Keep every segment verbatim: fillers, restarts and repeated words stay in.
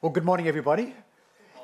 Well, good morning, everybody.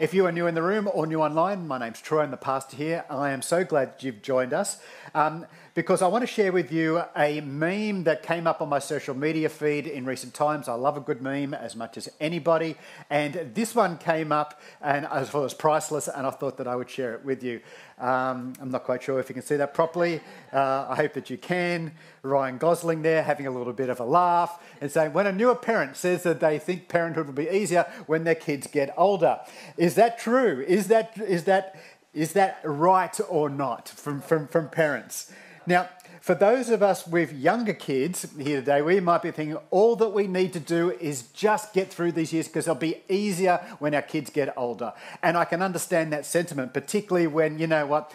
If you are new in the room or new online, my name's Troy, I'm the pastor here. I am so glad you've joined us um, because I want to share with you a meme that came up on my social media feed in recent times. I love a good meme as much as anybody, and this one came up and I thought it was priceless, and I thought that I would share it with you. Um, I'm not quite sure if you can see that properly. Uh, I hope that you can. Ryan Gosling there having a little bit of a laugh and saying, when a newer parent says that they think parenthood will be easier when their kids get older. Is that true? Is that is that is that right or not from, from, from parents? Now, for those of us with younger kids here today, we might be thinking all that we need to do is just get through these years because it'll be easier when our kids get older. And I can understand that sentiment, particularly when, you know what,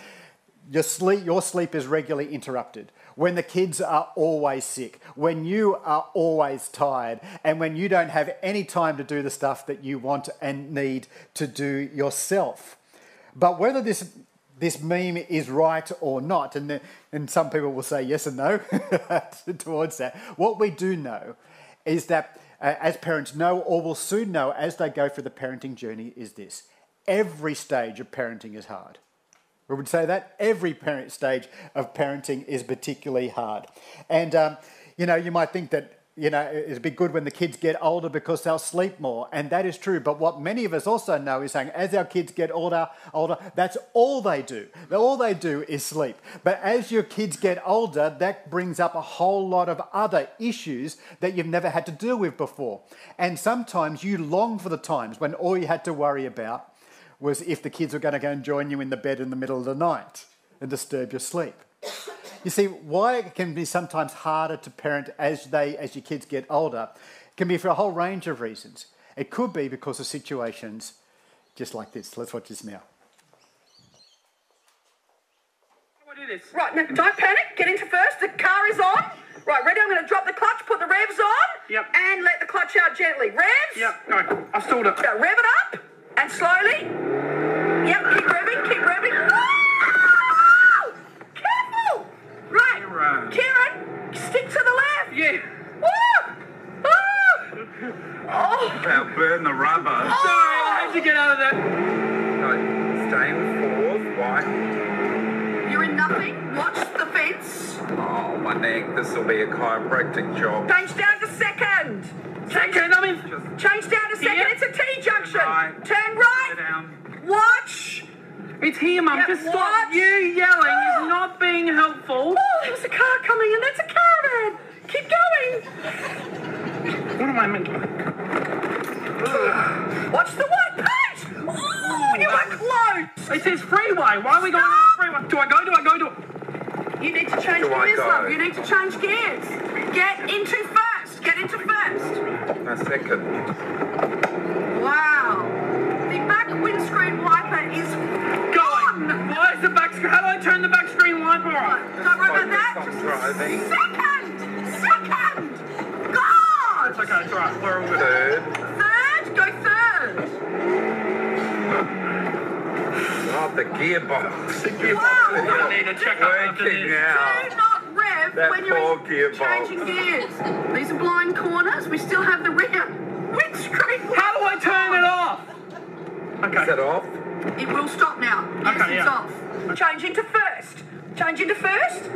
your sleep, your sleep is regularly interrupted, when the kids are always sick, when you are always tired, and when you don't have any time to do the stuff that you want and need to do yourself. But whether this this meme is right or not, and, the, and some people will say yes and no towards that, what we do know is that, uh, as parents know or will soon know as they go through the parenting journey, is this: every stage of parenting is hard. We would say that every parent stage of parenting is particularly hard. And, um, you know, you might think that, you know, it'd be good when the kids get older because they'll sleep more. And that is true. But what many of us also know is saying as our kids get older, older, that's all they do. All they do is sleep. But as your kids get older, that brings up a whole lot of other issues that you've never had to deal with before. And sometimes you long for the times when all you had to worry about was if the kids were going to go and join you in the bed in the middle of the night and disturb your sleep. You see, why it can be sometimes harder to parent as they, as your kids get older, can be for a whole range of reasons. It could be because of situations just like this. Let's watch this now. I do this. Right, now, don't panic. Get into first. The car is on. Right, ready? I'm going to drop the clutch, put the revs on, yep, and let the clutch out gently. Revs? Yep, no, I've stalled it. So rev it up. And slowly, yep, keep revving, keep revving. Woo! Careful! Right, Kieran. Kieran, stick to the left. Yeah. Woo! Woo! Oh! They'll burn the rubber. Oh. Sorry, how'd you get out of that? No, stay with fours, right? You're in nothing. Watch the fence. Oh, my neck, this will be a chiropractic job. Change down to second. Second, I mean, change down to second. Here. It's a T-junction. Right. Turn right. Down. Watch. It's here, Mum. Yep, just watch. Stop. You yelling oh. is not being helpful. Oh, there was a car coming in. That's a caravan. Keep going. What am I meant to... Watch the white paint. Oh, Ooh, you are close. It says freeway. Why are we going on the freeway? Do I go? Do I go? Do I... You need to change do gears, love. You need to change gears. Get into first. Get into first. A second. Wow. The back windscreen wiper is gone. Why is the back screen? How do I turn the back screen wiper on? Don't Just worry about that. Just driving. Second. Second. God. That's okay. It's all right. We're all good. Third. Third. Go third. Oh, the gearbox. The gearbox. Wow. We're going to need a checkup after this. Now. Do not rev that when you're gear changing gears. These are blind corners. We still have the rear windscreen. How do I turn it off? Okay. Is that off? It will stop now. Yes, okay, it's yeah. off. Change into first. Change into first.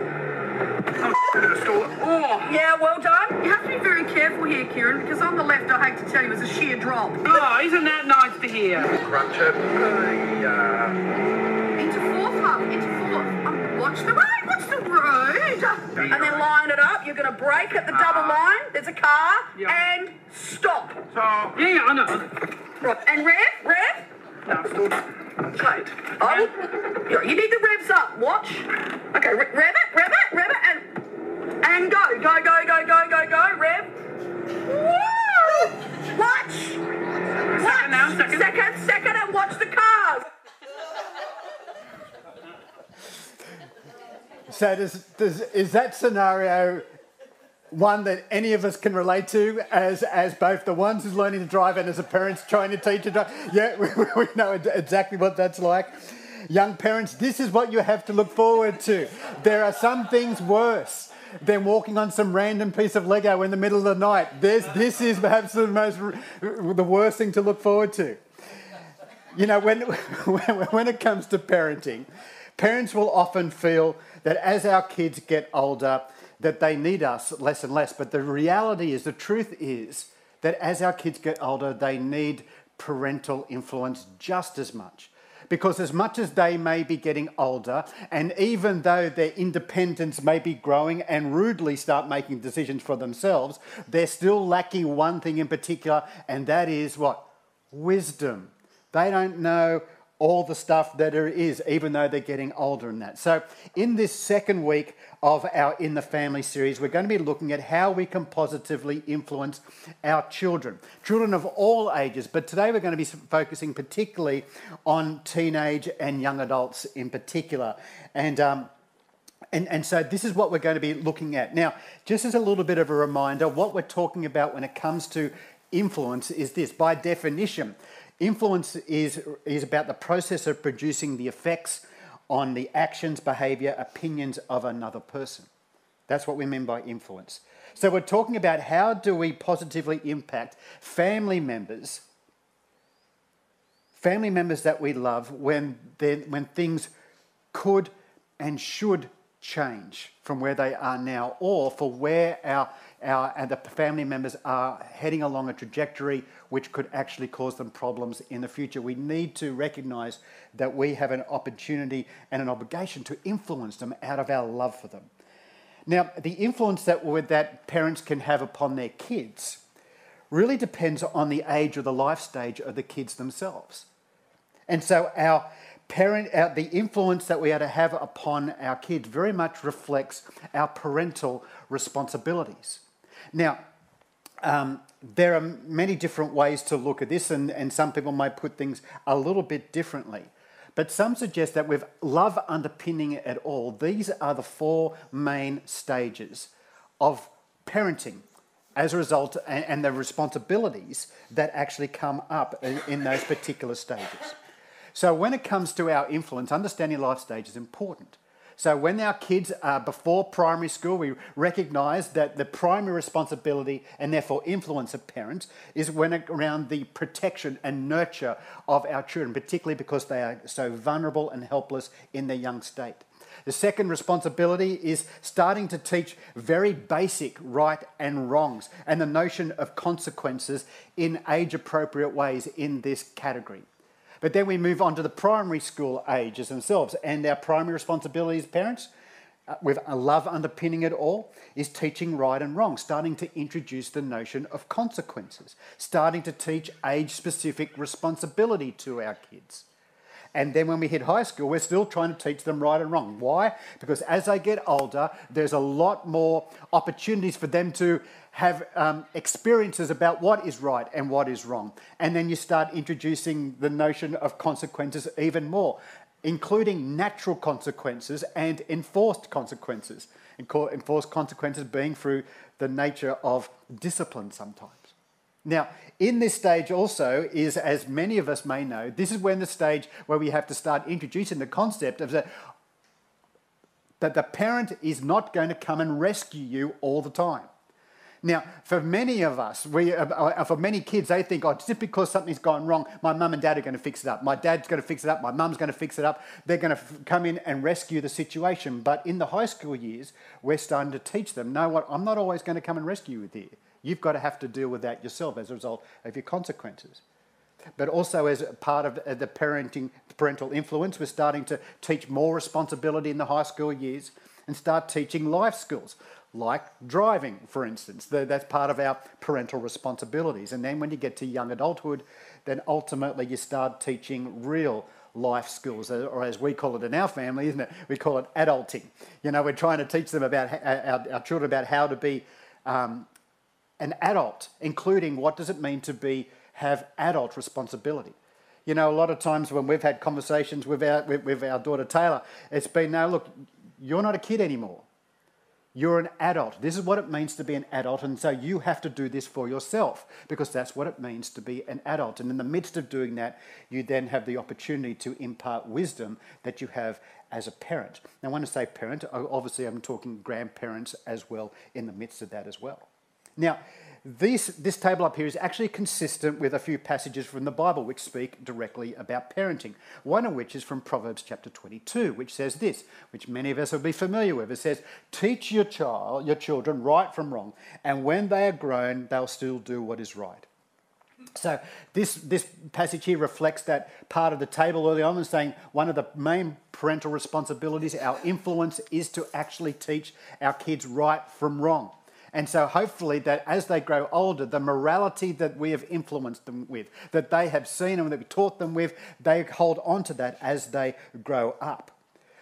Oh, oh. Yeah, well done. You have to be very careful here, Kieran, because on the left, I hate to tell you, is a sheer drop. Oh, isn't that nice to hear? Crunch it. Uh, into fourth, Mum. Into fourth. Um, watch the road. Watch the road. And then line it up. You're going to break at the uh, double line. There's a car. Yep. And stop. Stop. Yeah, yeah, I know. Right. And rev, rev. No, still. Tight. Oh, you need the revs up. Watch. Okay, rev it, rev it, rev it, and and go, go, go, go, go, go, go. Rev. Woo! Watch. Second now. Second. Second. Second. And watch the cars. So does, does, is that scenario one that any of us can relate to as, as both the ones who's learning to drive and as a parent's trying to teach to drive? Yeah, we, we know exactly what that's like. Young parents, this is what you have to look forward to. There are some things worse than walking on some random piece of Lego in the middle of the night. There's, this is perhaps the most, the worst thing to look forward to. You know, when, when it comes to parenting, parents will often feel that as our kids get older, that they need us less and less. But the reality is, the truth is, that as our kids get older, they need parental influence just as much. Because as much as they may be getting older, and even though their independence may be growing and rudely start making decisions for themselves, they're still lacking one thing in particular, and that is what? Wisdom. They don't know all the stuff that there is, even though they're getting older than that. So in this second week of our In the Family series, we're going to be looking at how we can positively influence our children, children of all ages. But today we're going to be focusing particularly on teenage and young adults in particular. And, um, and, and so this is what we're going to be looking at. Now, just as a little bit of a reminder, what we're talking about when it comes to influence is this, by definition. Influence is, is about the process of producing the effects on the actions, behaviour, opinions of another person. That's what we mean by influence. So we're talking about how do we positively impact family members, family members that we love when, when things could and should change from where they are now, or for where our, our and the family members are heading along a trajectory which could actually cause them problems in the future. We need to recognise that we have an opportunity and an obligation to influence them out of our love for them. Now, the influence that, that parents can have upon their kids really depends on the age or the life stage of the kids themselves. And so our Parent, uh, the influence that we are to have upon our kids very much reflects our parental responsibilities. Now, um, there are many different ways to look at this, and, and some people may put things a little bit differently. But some suggest that with love underpinning it all, these are the four main stages of parenting as a result, and, and the responsibilities that actually come up in, in those particular stages. So when it comes to our influence, understanding life stage is important. So when our kids are before primary school, we recognise that the primary responsibility and therefore influence of parents is when around the protection and nurture of our children, particularly because they are so vulnerable and helpless in their young state. The second responsibility is starting to teach very basic right and wrongs and the notion of consequences in age-appropriate ways in this category. But then we move on to the primary school ages themselves, and our primary responsibility as parents, with a love underpinning it all, is teaching right and wrong, starting to introduce the notion of consequences, starting to teach age-specific responsibility to our kids. And then when we hit high school, we're still trying to teach them right and wrong. Why? Because as they get older, there's a lot more opportunities for them to have um, experiences about what is right and what is wrong. And then you start introducing the notion of consequences even more, including natural consequences and enforced consequences. Enforced consequences being through the nature of discipline sometimes. Now, in this stage also is, as many of us may know, this is when the stage where we have to start introducing the concept of the, that the parent is not going to come and rescue you all the time. Now, for many of us, we, uh, for many kids, they think, oh, just because something's gone wrong, my mum and dad are going to fix it up. My dad's going to fix it up. My mum's going to fix it up. They're going to come in and rescue the situation. But in the high school years, we're starting to teach them, no, what, I'm not always going to come and rescue you here. You've got to have to deal with that yourself as a result of your consequences. But also as part of the parenting, parental influence, we're starting to teach more responsibility in the high school years and start teaching life skills, like driving, for instance. That's part of our parental responsibilities. And then when you get to young adulthood, then ultimately you start teaching real life skills, or as we call it in our family, isn't it? We call it adulting. You know, we're trying to teach them about our, our children about how to be um, an adult, including what does it mean to be have adult responsibility. You know, a lot of times when we've had conversations with our, with, with our daughter Taylor, it's been, now look, you're not a kid anymore. You're an adult. This is what it means to be an adult, and so you have to do this for yourself, because that's what it means to be an adult. And in the midst of doing that, you then have the opportunity to impart wisdom that you have as a parent. Now, when I say parent, obviously I'm talking grandparents as well in the midst of that as well. Now, this, this table up here is actually consistent with a few passages from the Bible which speak directly about parenting, one of which is from Proverbs chapter twenty-two, which says this, which many of us will be familiar with. It says, teach your child, your children right from wrong, and when they are grown, they'll still do what is right. So this, this passage here reflects that part of the table early on, and saying one of the main parental responsibilities, our influence, is to actually teach our kids right from wrong. And so hopefully that as they grow older, the morality that we have influenced them with, that they have seen and that we taught them with, they hold on to that as they grow up.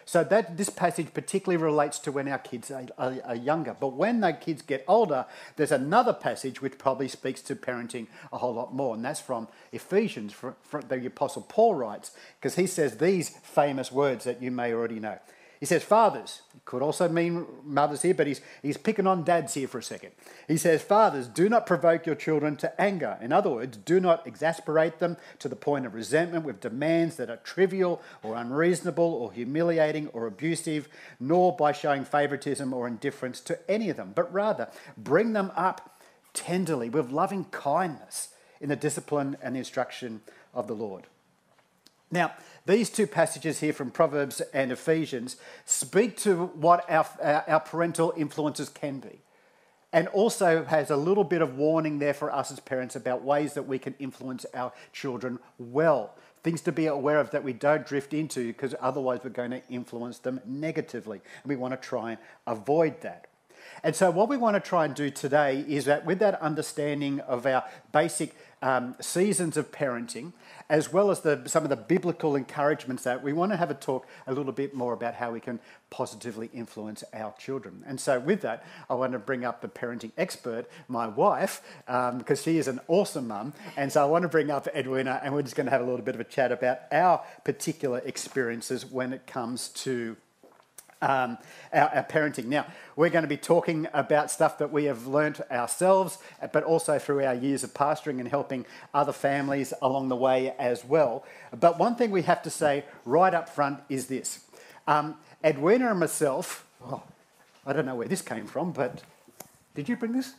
So that this passage particularly relates to when our kids are, are, are younger. But when the kids get older, there's another passage which probably speaks to parenting a whole lot more, and that's from Ephesians, for, for the Apostle Paul writes, because he says these famous words that you may already know. He says, fathers, it could also mean mothers here, but he's, he's picking on dads here for a second. He says, fathers, do not provoke your children to anger. In other words, do not exasperate them to the point of resentment with demands that are trivial or unreasonable or humiliating or abusive, nor by showing favoritism or indifference to any of them, but rather bring them up tenderly with loving kindness in the discipline and the instruction of the Lord. Now, these two passages here from Proverbs and Ephesians speak to what our, our parental influences can be, and also has a little bit of warning there for us as parents about ways that we can influence our children well, things to be aware of that we don't drift into, because otherwise we're going to influence them negatively, and we want to try and avoid that. And so what we want to try and do today is that with that understanding of our basic um, seasons of parenting, as well as the, some of the biblical encouragements, that we want to have a talk a little bit more about how we can positively influence our children. And so with that, I want to bring up the parenting expert, my wife, um, because she is an awesome mum. And so I want to bring up Edwina, and we're just going to have a little bit of a chat about our particular experiences when it comes to Um, our, our parenting. Now, we're going to be talking about stuff that we have learnt ourselves, but also through our years of pastoring and helping other families along the way as well. But one thing we have to say right up front is this. Um, Edwina and myself, oh, I don't know where this came from, but did you bring this?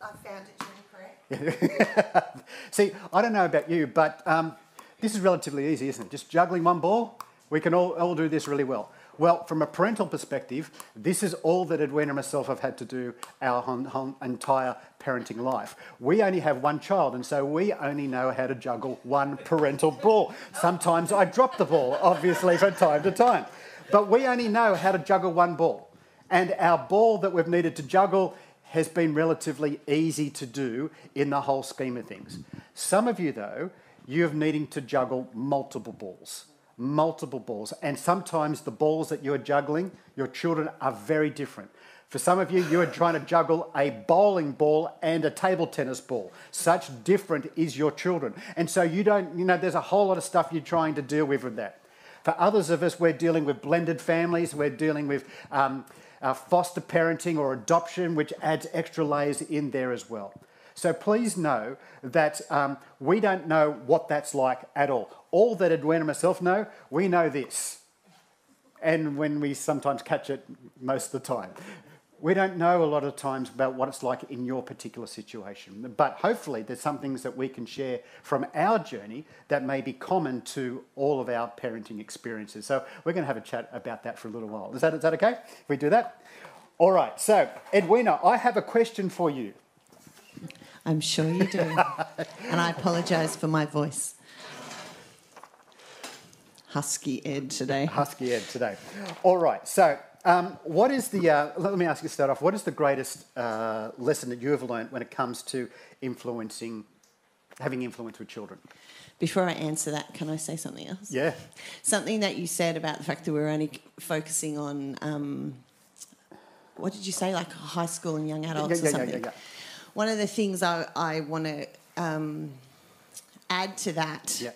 I found it, Jim, correct? See, I don't know about you, but um, this is relatively easy, isn't it? Just juggling one ball. We can all, all do this really well. Well, from a parental perspective, this is all that Edwina and myself have had to do our hon, hon, entire parenting life. We only have one child, and so we only know how to juggle one parental ball. Sometimes I drop the ball, obviously, from time to time. But we only know how to juggle one ball. And our ball that we've needed to juggle has been relatively easy to do in the whole scheme of things. Some of you, though, you have needing to juggle multiple balls. multiple balls, and sometimes the balls that you're juggling, your children are very different. For some of you, you are trying to juggle a bowling ball and a table tennis ball. Such different is your children. And so you don't, you know, there's a whole lot of stuff you're trying to deal with with that. For others of us, we're dealing with blended families, we're dealing with um, uh, foster parenting or adoption, which adds extra layers in there as well. So please know that um, we don't know what that's like at all. All that Edwina and myself know, we know this. And when we sometimes catch it, most of the time. We don't know a lot of times about what it's like in your particular situation. But hopefully there's some things that we can share from our journey that may be common to all of our parenting experiences. So we're going to have a chat about that for a little while. Is that, is that okay if we do that? All right, so Edwina, I have a question for you. I'm sure you do. And I apologise for my voice. Husky Ed today. Husky Ed today. All right. So um, what is the, uh, let me ask you to start off, what is the greatest uh, lesson that you have learned when it comes to influencing, having influence with children? Before I answer that, can I say something else? Yeah. Something that you said about the fact that we're only focusing on, um, what did you say, like high school and young adults yeah, yeah, or something? Yeah, yeah, yeah. One of the things I, I want to um, add to that yep.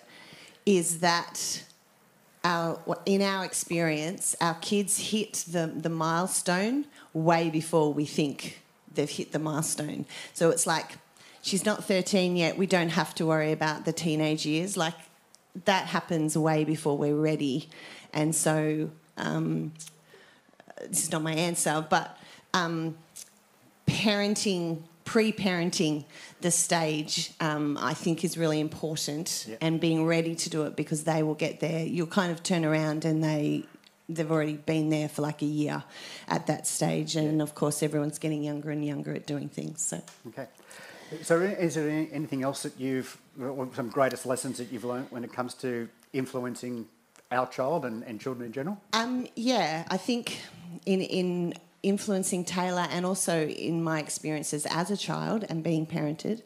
is that our, in our experience, our kids hit the, the milestone way before we think they've hit the milestone. So it's like, she's not thirteen yet, we don't have to worry about the teenage years. Like, that happens way before we're ready. And so, um, this is not my answer, but um, parenting, pre-parenting the stage, um, I think is really important, yep. and being ready to do it, because they will get there. You'll kind of turn around and they... they've already been there for like a year at that stage, and of course everyone's getting younger and younger at doing things. So okay, so is there any, anything else that you've, or some greatest lessons that you've learned when it comes to influencing our child and, and children in general? Um, yeah, I think in in influencing Taylor, and also in my experiences as a child and being parented,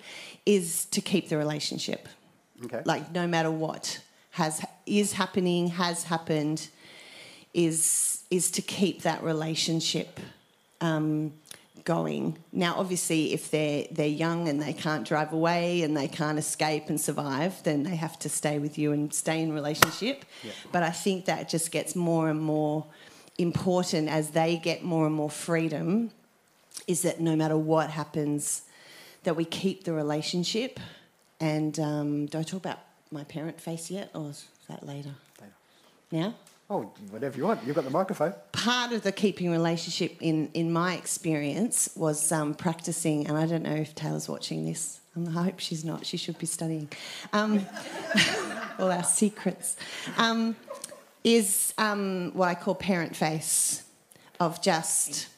is to keep the relationship. Okay, like no matter what has is happening, has happened. Is is to keep that relationship um, going. Now, obviously, if they're they're young and they can't drive away and they can't escape and survive, then they have to stay with you and stay in relationship. Yeah. But I think that just gets more and more important as they get more and more freedom. Is that no matter what happens, that we keep the relationship. And um, do I talk about my parent face yet, or is that later? Later. Now. Oh, whatever you want. You've got the microphone. Part of the keeping relationship in, in my experience was um, practising, and I don't know if Taylor's watching this. Um, I hope she's not. She should be studying. Um, all our secrets. Um, is um, what I call parent face, of just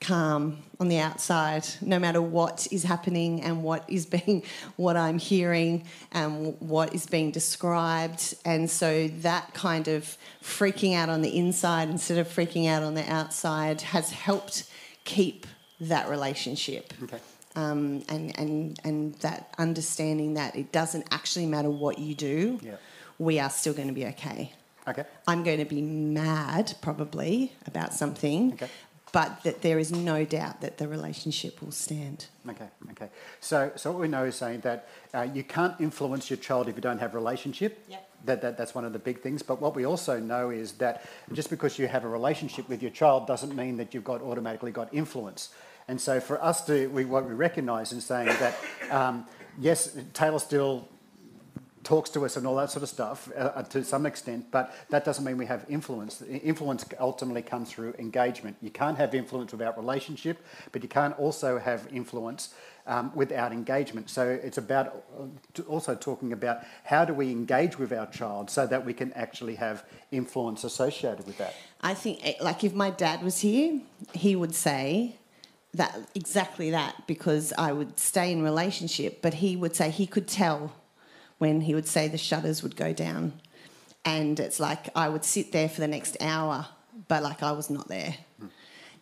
calm on the outside, no matter what is happening and what is being, what I'm hearing and what is being described. And so that kind of freaking out on the inside instead of freaking out on the outside has helped keep that relationship. Okay. Um, and, and, and that understanding that it doesn't actually matter what you do, yeah. we are still going to be okay. Okay. I'm going to be mad probably about something. Okay. But that there is no doubt that the relationship will stand. Okay, okay. So, so what we know is saying that uh, you can't influence your child if you don't have a relationship. Yep. That, that that's one of the big things. But what we also know is that just because you have a relationship with your child doesn't mean that you've got automatically got influence. And so, for us to, we what we recognise in saying that, um, yes, Taylor still talks to us and all that sort of stuff uh, to some extent, but that doesn't mean we have influence. Influence ultimately comes through engagement. You can't have influence without relationship, but you can't also have influence um, without engagement. So it's about also talking about how do we engage with our child so that we can actually have influence associated with that. I think, like, if my dad was here, he would say that exactly that, because I would stay in relationship, but he would say he could tell when he would say the shutters would go down. And it's like I would sit there for the next hour, but like I was not there. Mm.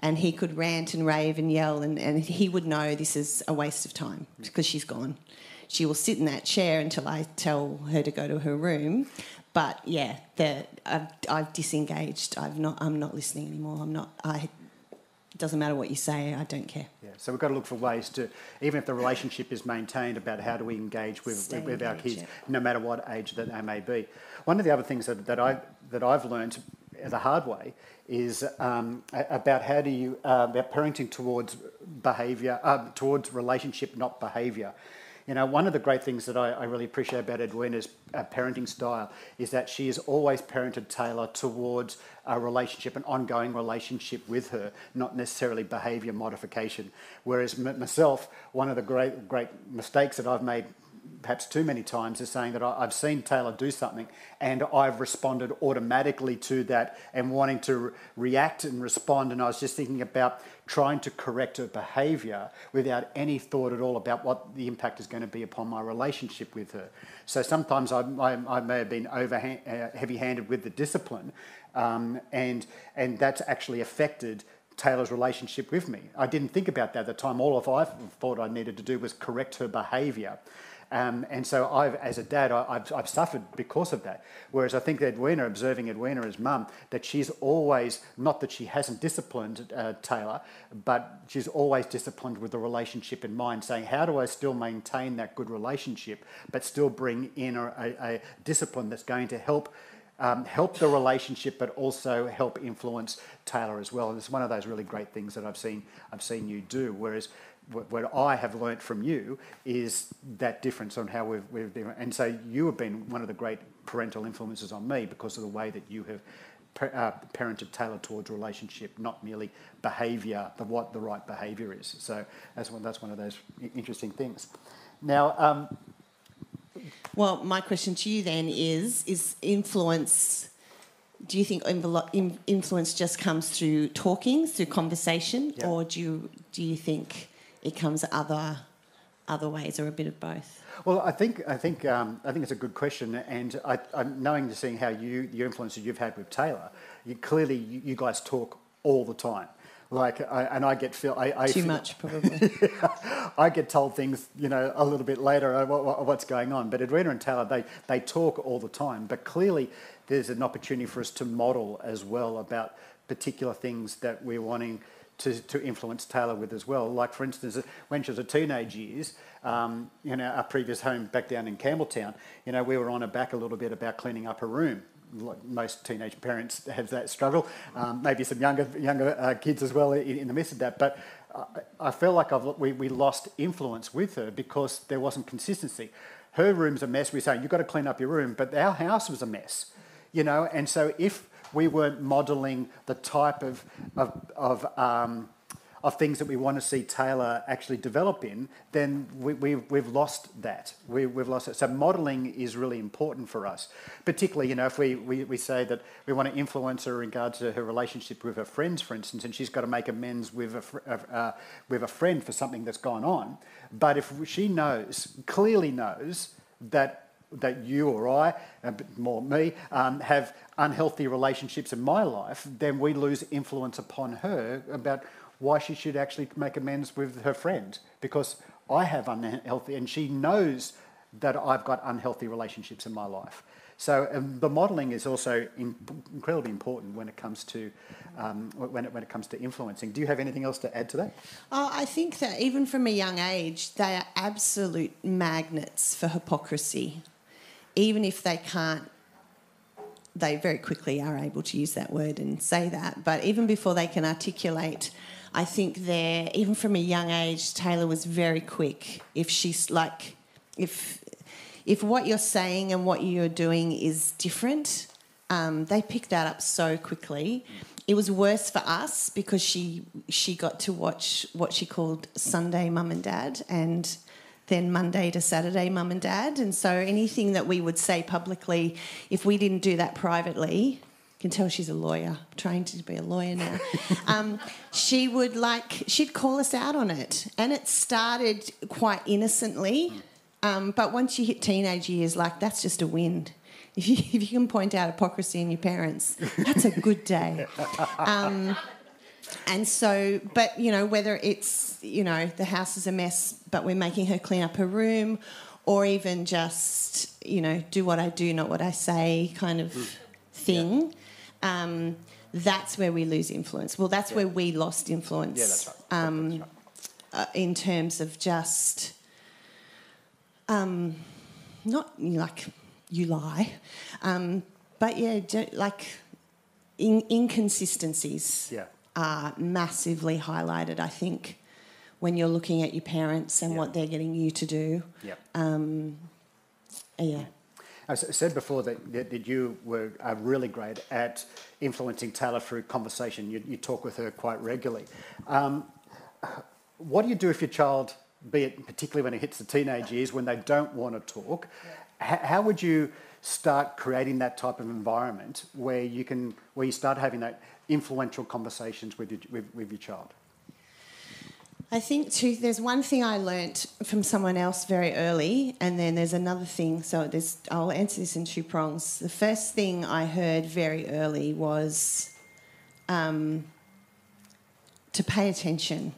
And he could rant and rave and yell, and, and he would know this is a waste of time because mm. she's gone. She will sit in that chair until I tell her to go to her room. But, yeah, the, I've, I've disengaged. I've not, I'm not listening anymore. I'm not... I, doesn't matter what you say, I don't care. Yeah, so we've got to look for ways to, even if the relationship is maintained, about how do we engage with, with, with our kids, no matter what age that they may be. One of the other things that, that, I, that I've learned the hard way is um, about how do you, uh, about parenting towards behaviour, uh, towards relationship, not behaviour. You know, one of the great things that I, I really appreciate about Edwina's uh, parenting style is that she has always parented Taylor towards a relationship, an ongoing relationship with her, not necessarily behaviour modification. Whereas m myself, one of the great, great mistakes that I've made perhaps too many times is saying that I've seen Taylor do something and I've responded automatically to that and wanting to re react and respond, and I was just thinking about trying to correct her behaviour without any thought at all about what the impact is going to be upon my relationship with her. So sometimes I, I, I may have been over uh, heavy-handed with the discipline, um, and, and that's actually affected Taylor's relationship with me. I didn't think about that at the time. All of I thought I needed to do was correct her behaviour. Um, and so I've, as a dad, I, I've, I've suffered because of that. Whereas I think Edwina, observing Edwina as mum, that she's always, not that she hasn't disciplined uh, Taylor, but she's always disciplined with the relationship in mind, saying, how do I still maintain that good relationship but still bring in a, a, a discipline that's going to help um, help the relationship, but also help influence Taylor as well. And it's one of those really great things that I've seen I've seen you do. Whereas what, what I have learnt from you is that difference on how we've, we've been. And so you have been one of the great parental influences on me because of the way that you have Uh, parented Taylor towards relationship, not merely behaviour, the what the right behaviour is. So that's one that's one of those interesting things. Now, um, well, my question to you then is: is influence? Do you think influence just comes through talking, through conversation, yeah. or do you, do you think it comes other other ways, or a bit of both? Well, I think I think um, I think it's a good question, and I, I'm knowing to seeing how you the influence that you've had with Taylor. You, clearly, you, you guys talk all the time, like, I, and I get feel I, I too feel, much probably. yeah, I get told things, you know, a little bit later what, what, what's going on. But Edwina and Taylor, they they talk all the time. But clearly, there's an opportunity for us to model as well about particular things that we're wanting To, to influence Taylor with as well. Like, for instance, when she was a teenage years, um, you know, our previous home back down in Campbelltown, you know, we were on her back a little bit about cleaning up her room. Like most teenage parents have that struggle, um, maybe some younger younger uh, kids as well in, in the midst of that. But I, I feel like I've, we, we lost influence with her because there wasn't consistency. Her room's a mess. We say, you've got to clean up your room, but our house was a mess, you know, and so if we weren't modelling the type of of of, um, of things that we want to see Taylor actually develop in, then we, we, we've lost that. We, we've lost it. So modelling is really important for us, particularly, you know, if we, we, we say that we want to influence her in regards to her relationship with her friends, for instance, and she's got to make amends with a, fr uh, with a friend for something that's gone on. But if she knows, clearly knows, that that you or I, more me, um, have unhealthy relationships in my life, then we lose influence upon her about why she should actually make amends with her friend, because I have unhealthy, and she knows that I've got unhealthy relationships in my life. So um, the modelling is also in, incredibly important when it comes to um, when it when it comes to influencing. Do you have anything else to add to that? Oh, I think that even from a young age, they are absolute magnets for hypocrisy. Even if they can't, they very quickly are able to use that word and say that. But even before they can articulate, I think they're, even from a young age, Taylor was very quick. If she's like, if if what you're saying and what you're doing is different, um, they picked that up so quickly. It was worse for us because she she got to watch what she called Sunday Mum and Dad, and then Monday to Saturday Mum and Dad. And so anything that we would say publicly, if we didn't do that privately, you can tell she's a lawyer, I'm trying to be a lawyer now, um, she would like, she'd call us out on it. And it started quite innocently, um, but once you hit teenage years, like, that's just a win. If you, if you can point out hypocrisy in your parents, that's a good day. Um, And so, but, you know, whether it's, you know, the house is a mess but we're making her clean up her room, or even just, you know, do what I do, not what I say kind of mm. thing, yeah. um, that's where we lose influence. Well, that's yeah. where we lost influence. Yeah, that's right. Um, that's right. Uh, in terms of just um, not, like, you lie, um, but, yeah, don't, like, in inconsistencies. Yeah. Are massively highlighted, I think, when you're looking at your parents and yeah. what they're getting you to do. Yeah. Um, yeah. I said before that, that you were uh, really great at influencing Taylor through conversation. You, you talk with her quite regularly. Um, what do you do if your child, be it particularly when it hits the teenage years, when they don't want to talk, yeah. how would you start creating that type of environment where you can, where you start having that influential conversations with your, with, with your child? I think too, there's one thing I learnt from someone else very early, and then there's another thing. So there's, I'll answer this in two prongs. The first thing I heard very early was um, to pay attention.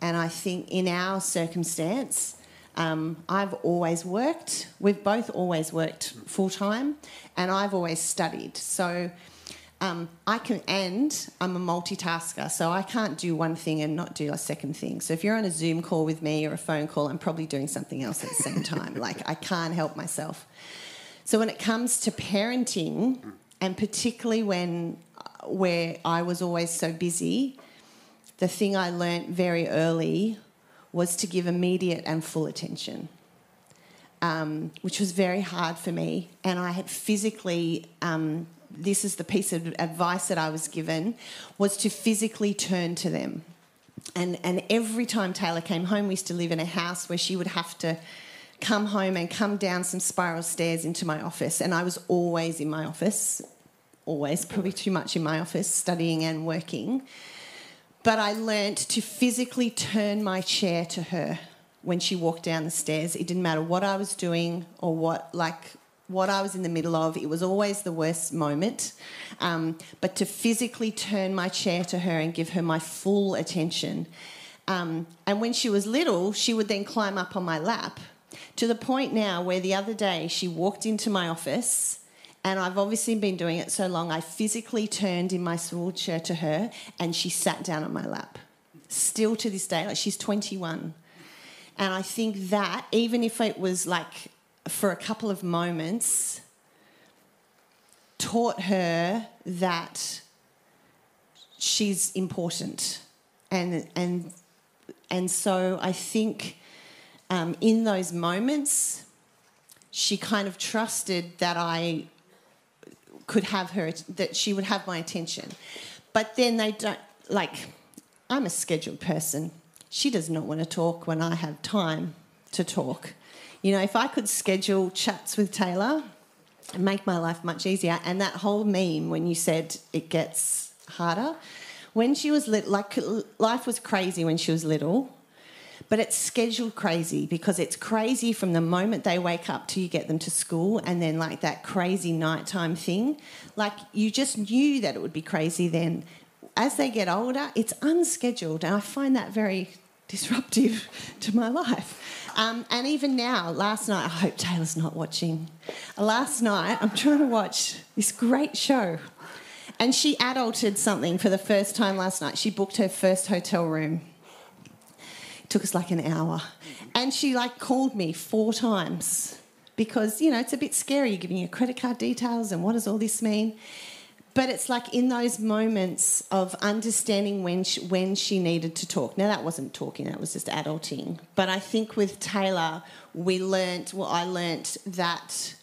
And I think in our circumstance, Um, I've always worked, we've both always worked full-time, and I've always studied. So um, I can, and I'm a multitasker, so I can't do one thing and not do a second thing. So if you're on a Zoom call with me or a phone call, I'm probably doing something else at the same time. Like, I can't help myself. So when it comes to parenting, and particularly when where I was always so busy, the thing I learnt very early was to give immediate and full attention, um, which was very hard for me. And I had physically, um, this is the piece of advice that I was given, was to physically turn to them. And, and every time Taylor came home, we used to live in a house where she would have to come home and come down some spiral stairs into my office. And I was always in my office, always, probably too much in my office, studying and working. But I learnt to physically turn my chair to her when she walked down the stairs. It didn't matter what I was doing or what, like, what I was in the middle of. It was always the worst moment. Um, but to physically turn my chair to her and give her my full attention. Um, and when she was little, she would then climb up on my lap, to the point now where the other day she walked into my office. And I've obviously been doing it so long, I physically turned in my wheelchair to her and she sat down on my lap. Still to this day, like, she's twenty-one. And I think that, even if it was like for a couple of moments, taught her that she's important. And, and, and so I think um, in those moments, she kind of trusted that I... could have her, that she would have my attention. But then they don't, like, I'm a scheduled person. She does not want to talk when I have time to talk. You know, if I could schedule chats with Taylor, it'd make my life much easier. And that whole meme when you said it gets harder, when she was little, like, life was crazy when she was little, but it's scheduled crazy, because it's crazy from the moment they wake up till you get them to school, and then like that crazy nighttime thing. Like, you just knew that it would be crazy then. As they get older, it's unscheduled, and I find that very disruptive to my life. Um, and even now, last night, I hope Taylor's not watching. Last night, I'm trying to watch this great show, and she adulted something for the first time last night. She booked her first hotel room. Took us like an hour. And she, like, called me four times because, you know, it's a bit scary. You're giving your credit card details and what does all this mean? But it's, like, in those moments of understanding when she, when she needed to talk. Now, that wasn't talking. That was just adulting. But I think with Taylor, we learnt, well, I learnt that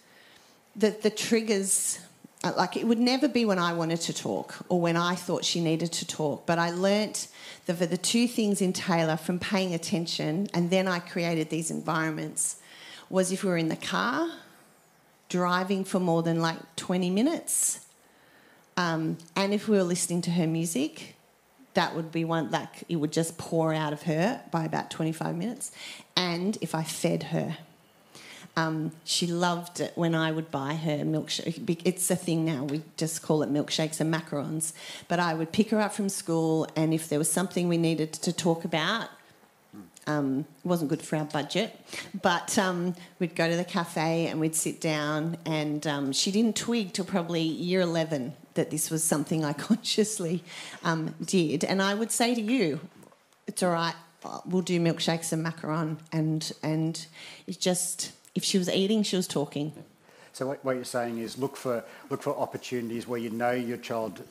the, the triggers... Like, it would never be when I wanted to talk or when I thought she needed to talk. But I learnt that for the two things in Taylor from paying attention, and then I created these environments, was if we were in the car, driving for more than, like, twenty minutes, um, and if we were listening to her music, that would be one, like, it would just pour out of her by about twenty-five minutes. And if I fed her. Um, she loved it when I would buy her milkshake. It's a thing now. We just call it milkshakes and macarons. But I would pick her up from school, and if there was something we needed to talk about, um, it wasn't good for our budget, but um, we'd go to the cafe and we'd sit down, and um, she didn't twig till probably year eleven that this was something I consciously um, did. And I would say to you, it's all right, we'll do milkshakes and macaron, and, and it just... If she was eating, she was talking. So what, what you're saying is look for look for opportunities where you know your child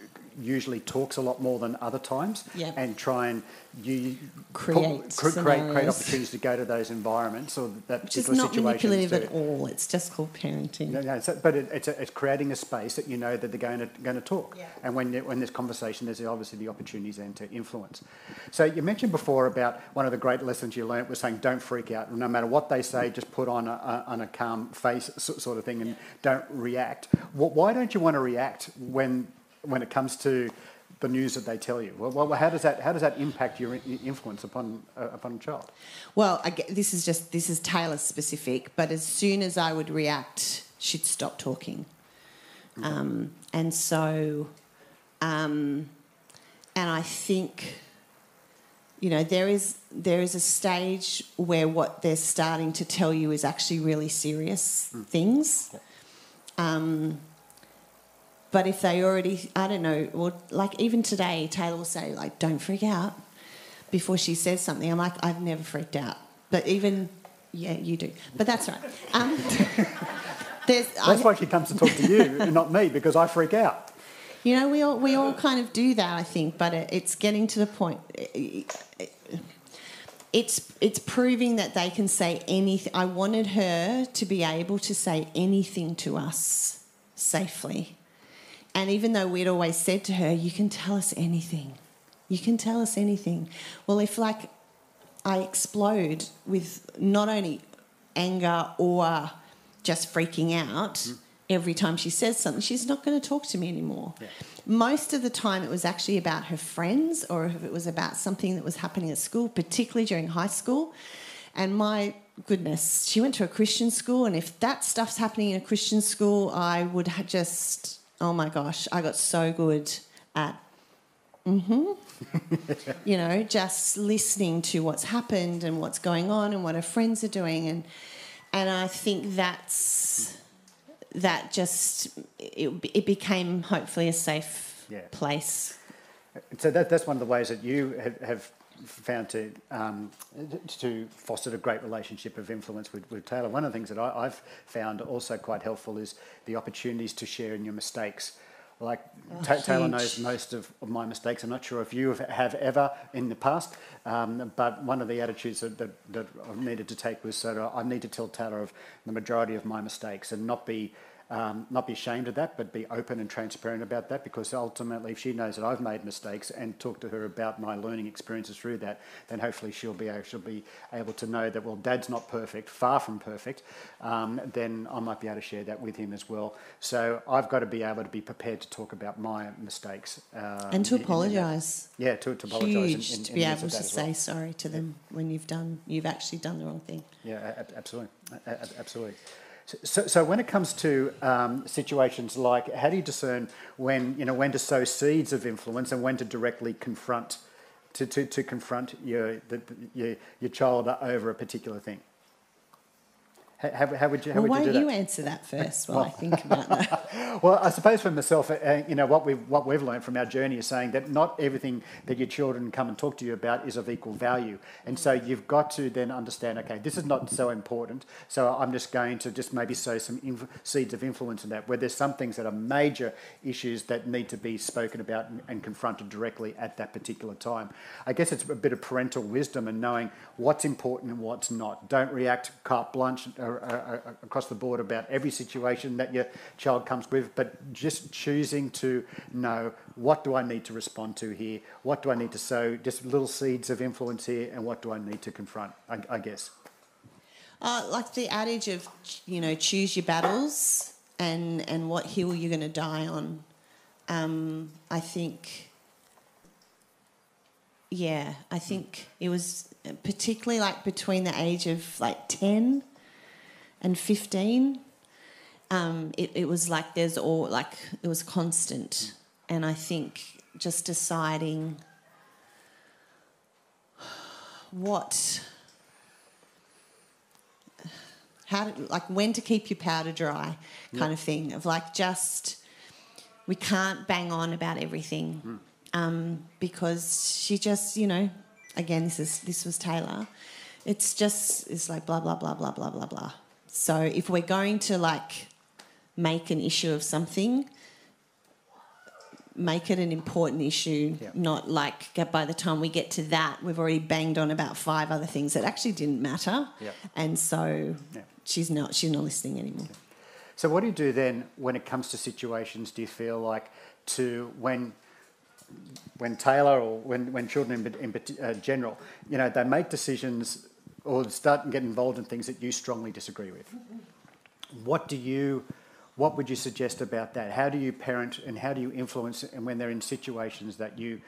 usually talks a lot more than other times, yep. and try and you create pull, create, create opportunities to go to those environments or that Which particular situation. It's not manipulative to, at all. It's just called parenting. No, no, it's a, but it, it's, a, it's creating a space that you know that they're going to going to talk. Yeah. And when when there's conversation, there's obviously the opportunities then to influence. So you mentioned before about one of the great lessons you learnt was saying don't freak out. No matter what they say, just put on a, a on a calm face sort of thing and yeah. don't react. Why don't you want to react when? when it comes to the news that they tell you? Well, well how does that how does that impact your influence upon uh, upon a child? Well, I get, this is just this is Taylor specific, but as soon as I would react, she'd stop talking. Mm-hmm. Um, and so, um, and I think, you know, there is there is a stage where what they're starting to tell you is actually really serious mm. things. Yeah. Um, But if they already, I don't know, or like even today, Taylor will say, like, don't freak out before she says something. I'm like, I've never freaked out. But even, yeah, you do. But that's right. Um, There's, That's I, why she comes to talk to you and not me, because I freak out. You know, we all, we all kind of do that, I think, but it, it's getting to the point. It, it, it's it's proving that they can say anything. I wanted her to be able to say anything to us safely. And even though we'd always said to her, you can tell us anything. You can tell us anything. Well, if, like, I explode with not only anger or just freaking out... Mm. Every time she says something, she's not going to talk to me anymore. Yeah. Most of the time it was actually about her friends, or if it was about something that was happening at school, particularly during high school. And my goodness, she went to a Christian school, and if that stuff's happening in a Christian school, I would ha- just, oh, my gosh, I got so good at, mm-hmm, you know, just listening to what's happened and what's going on and what her friends are doing. And, and I think that's... that just, it, it became hopefully a safe yeah. place. So that, that's one of the ways that you have, have found to um, to foster a great relationship of influence with, with Taylor. One of the things that I, I've found also quite helpful is the opportunities to share in your mistakes. Like, oh, Ta- Taylor knows most of, of my mistakes. I'm not sure if you have, have ever in the past, um, but one of the attitudes that, that, that I needed to take was sort of, I need to tell Taylor of the majority of my mistakes and not be um, not be ashamed of that, but be open and transparent about that, because ultimately if she knows that I've made mistakes and talk to her about my learning experiences through that, then hopefully she'll be able, she'll be able to know that, well, Dad's not perfect, far from perfect, um, then I might be able to share that with him as well. So I've got to be able to be prepared to talk about my mistakes. Um, and to apologise. Yeah, to, to apologise. Huge, in, in, to be able to say well. sorry to them yeah. when you've done, you've actually done the wrong thing. Yeah, absolutely, absolutely. So, so when it comes to um, situations like, how do you discern when, you know, when to sow seeds of influence and when to directly confront, to, to, to confront your, the, your your child over a particular thing? How, how would you? How well, would why you do don't that? you answer that first while well, I think about that? Well, I suppose for myself, uh, you know, what we've what we've learned from our journey is saying that not everything that your children come and talk to you about is of equal value, and so you've got to then understand, okay, this is not so important, so I'm just going to just maybe sow some inf- seeds of influence in that. Where there's some things that are major issues that need to be spoken about and, and confronted directly at that particular time. I guess it's a bit of parental wisdom and knowing what's important and what's not. Don't react carte blanche or across the board about every situation that your child comes with, but just choosing to know, what do I need to respond to here? What do I need to sow? Just little seeds of influence here, and what do I need to confront, I, I guess. Uh, like the adage of, you know, choose your battles and, and what hill you're going to die on. Um, I think, yeah, I think it was particularly like between the age of like ten and fifteen, um, it, it was like there's all, like it was constant. And I think just deciding what, how to, like when to keep your powder dry kind yeah. of thing, of like just, we can't bang on about everything mm. um, because she just, you know, again, this is this was Taylor. It's just, it's like blah, blah, blah, blah, blah, blah, blah. So if we're going to, like, make an issue of something, make it an important issue, yep. not, like, get, by the time we get to that, we've already banged on about five other things that actually didn't matter. Yep. And so yep. she's not she's not listening anymore. Yep. So what do you do then when it comes to situations, do you feel like, to when... when Taylor or when, when children in, in uh, general, you know, they make decisions or start and get involved in things that you strongly disagree with? What do you, what would you suggest about that? How do you parent and how do you influence, and when they're in situations that you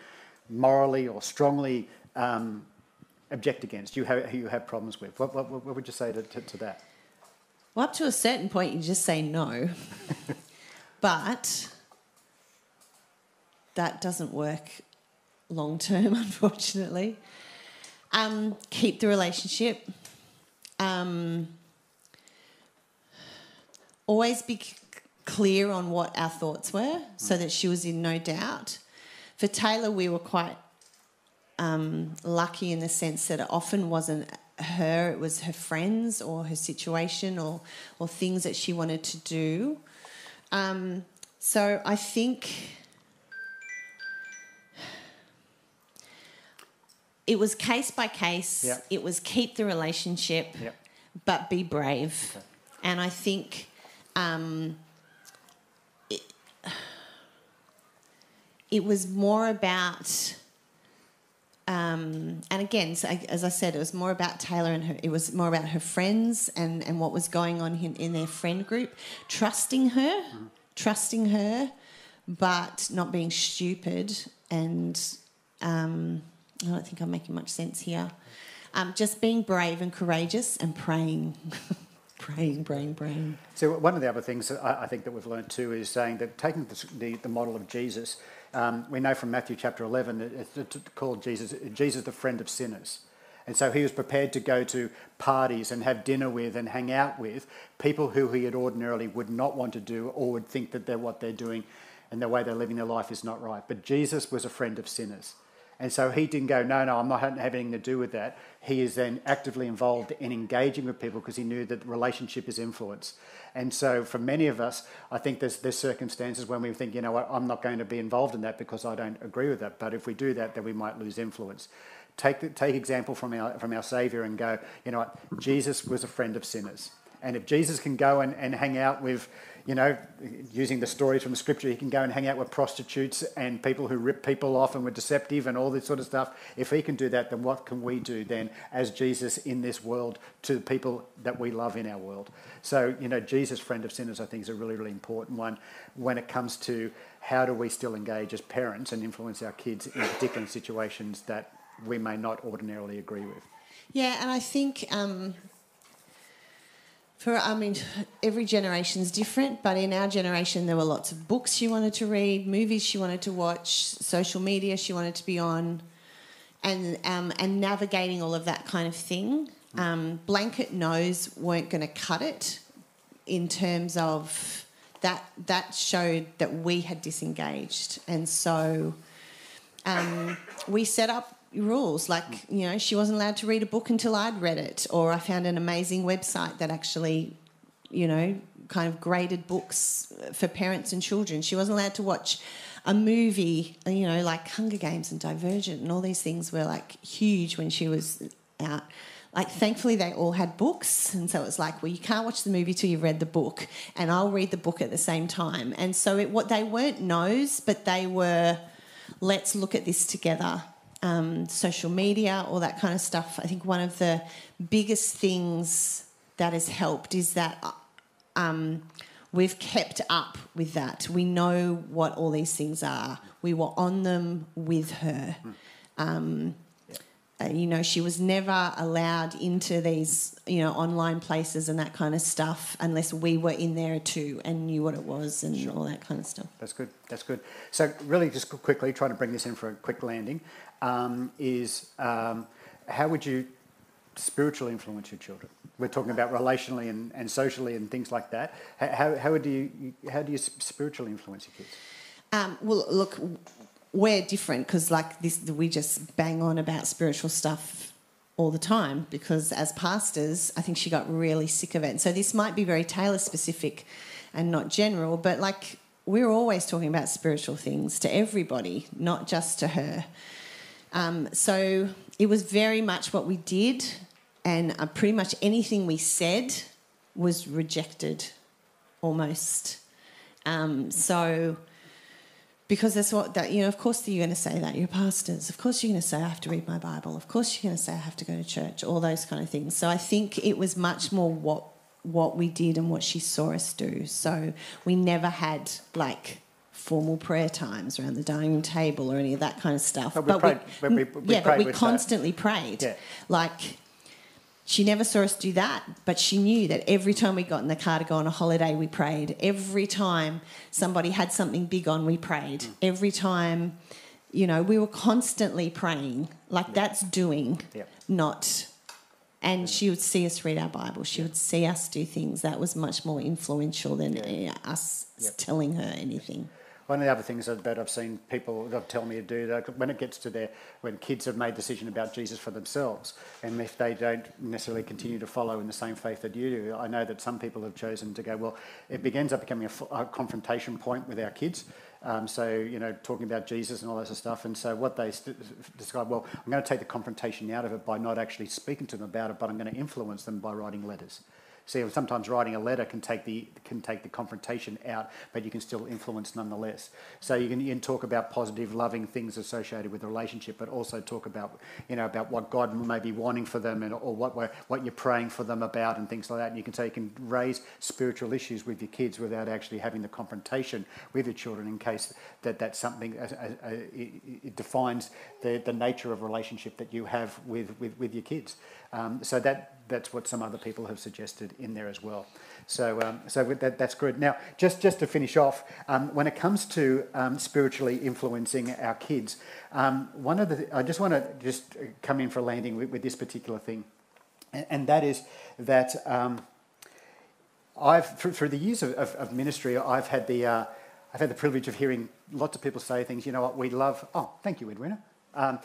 morally or strongly um, object against, you have, you have problems with? What, what, what would you say to, to, to that? Well, up to a certain point, you just say no. But... that doesn't work long term, unfortunately. Um, keep the relationship. Um, always be c- clear on what our thoughts were so that she was in no doubt. For Taylor, we were quite um, lucky in the sense that it often wasn't her, it was her friends or her situation or or things that she wanted to do. Um, so I think it was case by case. Yep. It was keep the relationship, yep. but be brave. Okay. And I think um, it, it was more about... Um, and again, so I, as I said, it was more about Taylor and her. It was more about her friends and, and what was going on in, in their friend group. Trusting her, mm. trusting her, but not being stupid. And um, I don't think I'm making much sense here. Um, just being brave and courageous and praying, praying, praying, praying. So one of the other things that I, I think that we've learned too is saying that taking the, the, the model of Jesus. Um, we know from Matthew chapter eleven that it's, it's called Jesus, Jesus the friend of sinners. And so he was prepared to go to parties and have dinner with and hang out with people who he had ordinarily would not want to do or would think that they're what they're doing and the way they're living their life is not right. But Jesus was a friend of sinners. And so he didn't go, no, no, I'm not having anything to do with that. He is then actively involved in engaging with people because he knew that relationship is influence. And so for many of us, I think there's, there's circumstances when we think, you know what, I'm not going to be involved in that because I don't agree with that. But if we do that, then we might lose influence. Take, the, take example from our, from our Saviour and go, you know what, Jesus was a friend of sinners. And if Jesus can go and, and hang out with, you know, using the stories from Scripture, he can go and hang out with prostitutes and people who rip people off and were deceptive and all this sort of stuff. If he can do that, then what can we do then as Jesus in this world to the people that we love in our world? So, you know, Jesus, friend of sinners, I think is a really, really important one when it comes to how do we still engage as parents and influence our kids in particular situations that we may not ordinarily agree with. Yeah, and I think... Um For, I mean, every generation's different, but in our generation there were lots of books she wanted to read, movies she wanted to watch, social media she wanted to be on, and um, and navigating all of that kind of thing. Um, blanket no's weren't going to cut it in terms of that. That showed that we had disengaged, and so um, we set up rules, like, you know, she wasn't allowed to read a book until I'd read it, or I found an amazing website that actually, you know, kind of graded books for parents and children. She wasn't allowed to watch a movie, you know, like Hunger Games and Divergent, and all these things were like huge when she was out. Like, thankfully they all had books, and so it's like, well, you can't watch the movie till you've read the book, and I'll read the book at the same time. And so it, what they weren't no's, but they were, let's look at this together. Um, social media, all that kind of stuff. I think one of the biggest things that has helped is that um, we've kept up with that. We know what all these things are. We were on them with her. Um, uh, you know, she was never allowed into these, you know, online places and that kind of stuff unless we were in there too and knew what it was and sure. all that kind of stuff. That's good. That's good. So really just quickly trying to bring this in for a quick landing. Um, is um, how would you spiritually influence your children? We're talking about relationally and, and socially and things like that. How, how do you how do you spiritually influence your kids? Um, well, look, we're different because like this, we just bang on about spiritual stuff all the time. Because as pastors, I think she got really sick of it. And so this might be very Taylor specific and not general, but like we're always talking about spiritual things to everybody, not just to her. Um, so it was very much what we did, and uh, pretty much anything we said was rejected almost. Um, so because that's what, that, you know, of course you're going to say that, you're pastors. Of course you're going to say I have to read my Bible. Of course you're going to say I have to go to church, all those kind of things. So I think it was much more what, what we did and what she saw us do. So we never had like... formal prayer times around the dining room table or any of that kind of stuff. But we, but prayed, we, we, we yeah, prayed but we constantly that. prayed. Yeah. Like, she never saw us do that, but she knew that every time we got in the car to go on a holiday, we prayed. Every time somebody had something big on, we prayed. Mm. Every time, you know, we were constantly praying. Like, yeah. that's doing, yeah. not... And yeah. she would see us read our Bible. She yeah. would see us do things. That was much more influential than yeah. us yeah. telling her anything. One of the other things that I've seen people tell me to do, that when it gets to their, when kids have made decision about Jesus for themselves, and if they don't necessarily continue to follow in the same faith that you do, I know that some people have chosen to go, well, it begins up becoming a, a confrontation point with our kids. Um, so, you know, talking about Jesus and all that sort of stuff. And so what they st- describe, well, I'm going to take the confrontation out of it by not actually speaking to them about it, but I'm going to influence them by writing letters. See, sometimes writing a letter can take the can take the confrontation out, but you can still influence nonetheless. So you can, you can talk about positive, loving things associated with the relationship, but also talk about, you know, about what God may be wanting for them, and or what what you're praying for them about, and things like that. And you can say, you can raise spiritual issues with your kids without actually having the confrontation with your children, in case that that's something uh, uh, it, it defines the the nature of relationship that you have with with, with your kids. Um, so that. That's what some other people have suggested in there as well. So um, so that, that's good. Now, just, just to finish off, um, when it comes to um, spiritually influencing our kids, um, one of the I just want to just come in for a landing with, with this particular thing, and, and that is that um, I've through, through the years of, of, of ministry, I've had the uh, I've had the privilege of hearing lots of people say things. You know what, we love. Oh, thank you, Edwina. Um,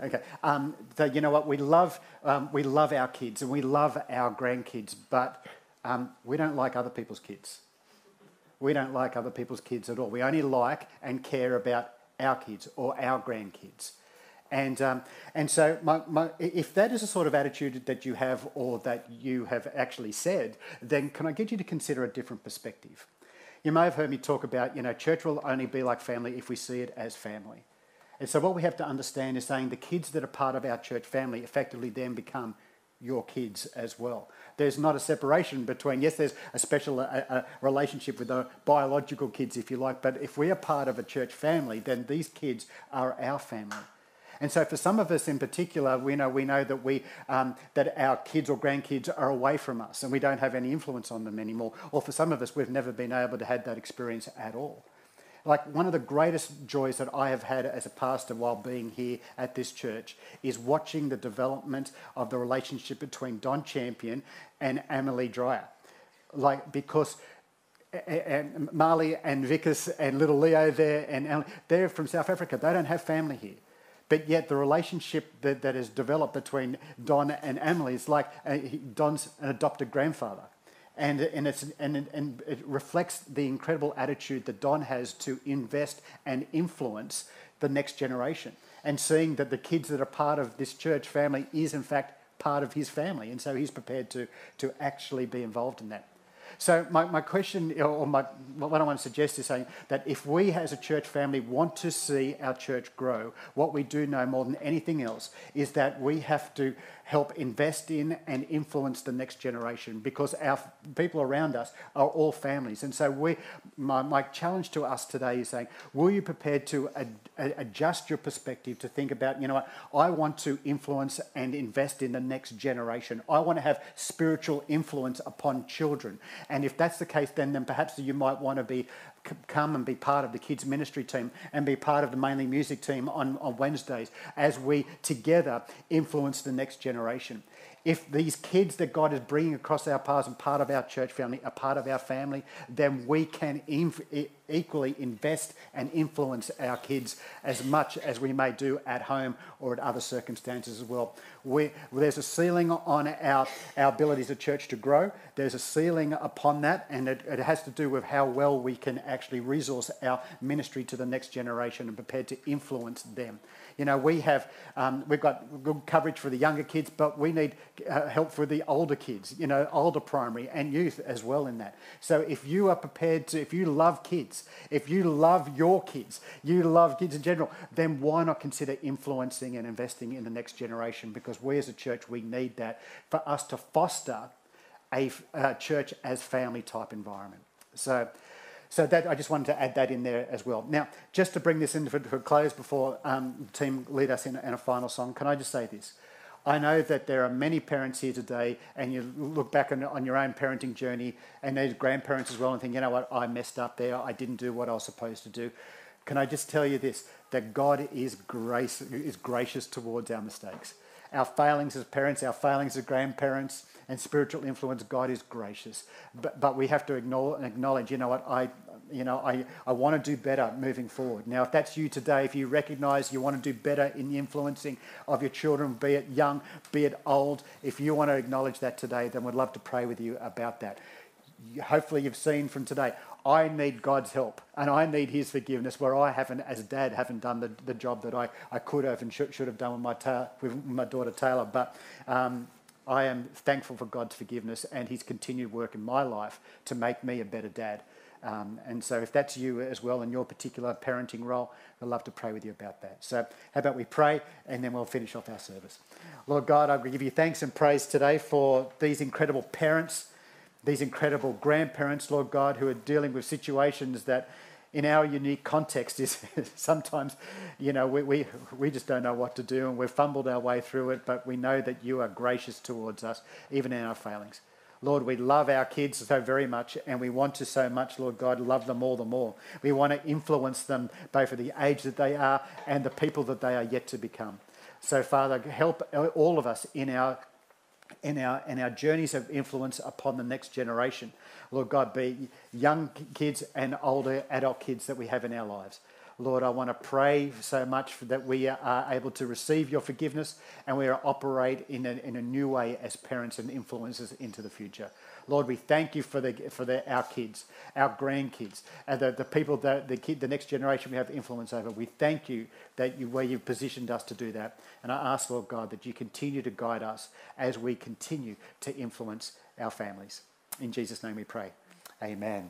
Okay. Um, so you know what, we love um, we love our kids and we love our grandkids, but um, we don't like other people's kids. We don't like other people's kids at all. We only like and care about our kids or our grandkids. And um, and so my, my, if that is the sort of attitude that you have or that you have actually said, then can I get you to consider a different perspective? You may have heard me talk about, you know, church will only be like family if we see it as family. And so what we have to understand is saying the kids that are part of our church family effectively then become your kids as well. There's not a separation between, yes, there's a special uh, uh, relationship with the biological kids, if you like, but if we are part of a church family, then these kids are our family. And so for some of us in particular, we know we know that we um, that our kids or grandkids are away from us and we don't have any influence on them anymore. Or for some of us, we've never been able to have that experience at all. Like, one of the greatest joys that I have had as a pastor while being here at this church is watching the development of the relationship between Don Champion and Amelie Dreyer. Like, because and Marley and Vickers and little Leo there, and they're from South Africa. They don't have family here. But yet the relationship that, that is developed between Don and Amelie is like Don's an adopted grandfather. And and it's and and it reflects the incredible attitude that Don has to invest and influence the next generation, and seeing that the kids that are part of this church family is in fact part of his family, and so he's prepared to to actually be involved in that. So my, my question, or my what I want to suggest, is saying that if we as a church family want to see our church grow, what we do know more than anything else is that we have to help invest in and influence the next generation, because our people around us are all families. And so we, my, my challenge to us today is saying, were you prepared to ad, adjust your perspective to think about, you know what, I want to influence and invest in the next generation. I want to have spiritual influence upon children. And if that's the case, then, then perhaps you might want to be come and be part of the kids ministry team and be part of the mainly music team on, on Wednesdays as we together influence the next generation. If these kids that God is bringing across our paths and part of our church family are part of our family, then we can inf- equally invest and influence our kids as much as we may do at home or at other circumstances as well. We, there's a ceiling on our, our abilities of church to grow. There's a ceiling upon that, and it, it has to do with how well we can actually resource our ministry to the next generation and prepared to influence them. You know, we have, um, we've got good coverage for the younger kids, but we need uh, help for the older kids, you know, older primary and youth as well in that. So if you are prepared to, if you love kids, if you love your kids, you love kids in general, then why not consider influencing and investing in the next generation? Because we as a church, we need that for us to foster a, a church as family type environment. So... So that I just wanted to add that in there as well. Now, just to bring this in for, for close before um, the team lead us in, in a final song, can I just say this? I know that there are many parents here today, and you look back on, on your own parenting journey and these grandparents as well and think, you know what, I messed up there. I didn't do what I was supposed to do. Can I just tell you this, that God is grace is gracious towards our mistakes. our failings as parents, our failings as grandparents, and spiritual influence. God is gracious, but but we have to acknowledge, acknowledge you know what, I, you know, I, I want to do better moving forward. Now, if that's you today, if you recognise you want to do better in the influencing of your children, be it young, be it old, if you want to acknowledge that today, then we'd love to pray with you about that. Hopefully you've seen from today, I need God's help and I need his forgiveness where I haven't, as a dad, haven't done the, the job that I, I could have and should, should have done with my, ta- with my daughter Taylor. But um, I am thankful for God's forgiveness and his continued work in my life to make me a better dad. Um, and so if that's you as well in your particular parenting role, I'd love to pray with you about that. So how about we pray and then we'll finish off our service. Lord God, I give you thanks and praise today for these incredible parents, these incredible grandparents, Lord God, who are dealing with situations that in our unique context is sometimes, you know, we, we we just don't know what to do and we've fumbled our way through it, but we know that you are gracious towards us, even in our failings. Lord, we love our kids so very much and we want to so much, Lord God, love them all the more. We want to influence them both at the age that they are and the people that they are yet to become. So, Father, help all of us in our in our in our journeys of influence upon the next generation. Lord God, be young kids and older adult kids that we have in our lives. Lord, I want to pray so much that we are able to receive your forgiveness and we are operate in a, in a new way as parents and influencers into the future. Lord, we thank you for the for the, our kids, our grandkids, and the, the people that the kid, the next generation we have influence over. We thank you that you where you've positioned us to do that. And I ask, Lord God, that you continue to guide us as we continue to influence our families. In Jesus' name we pray. Amen.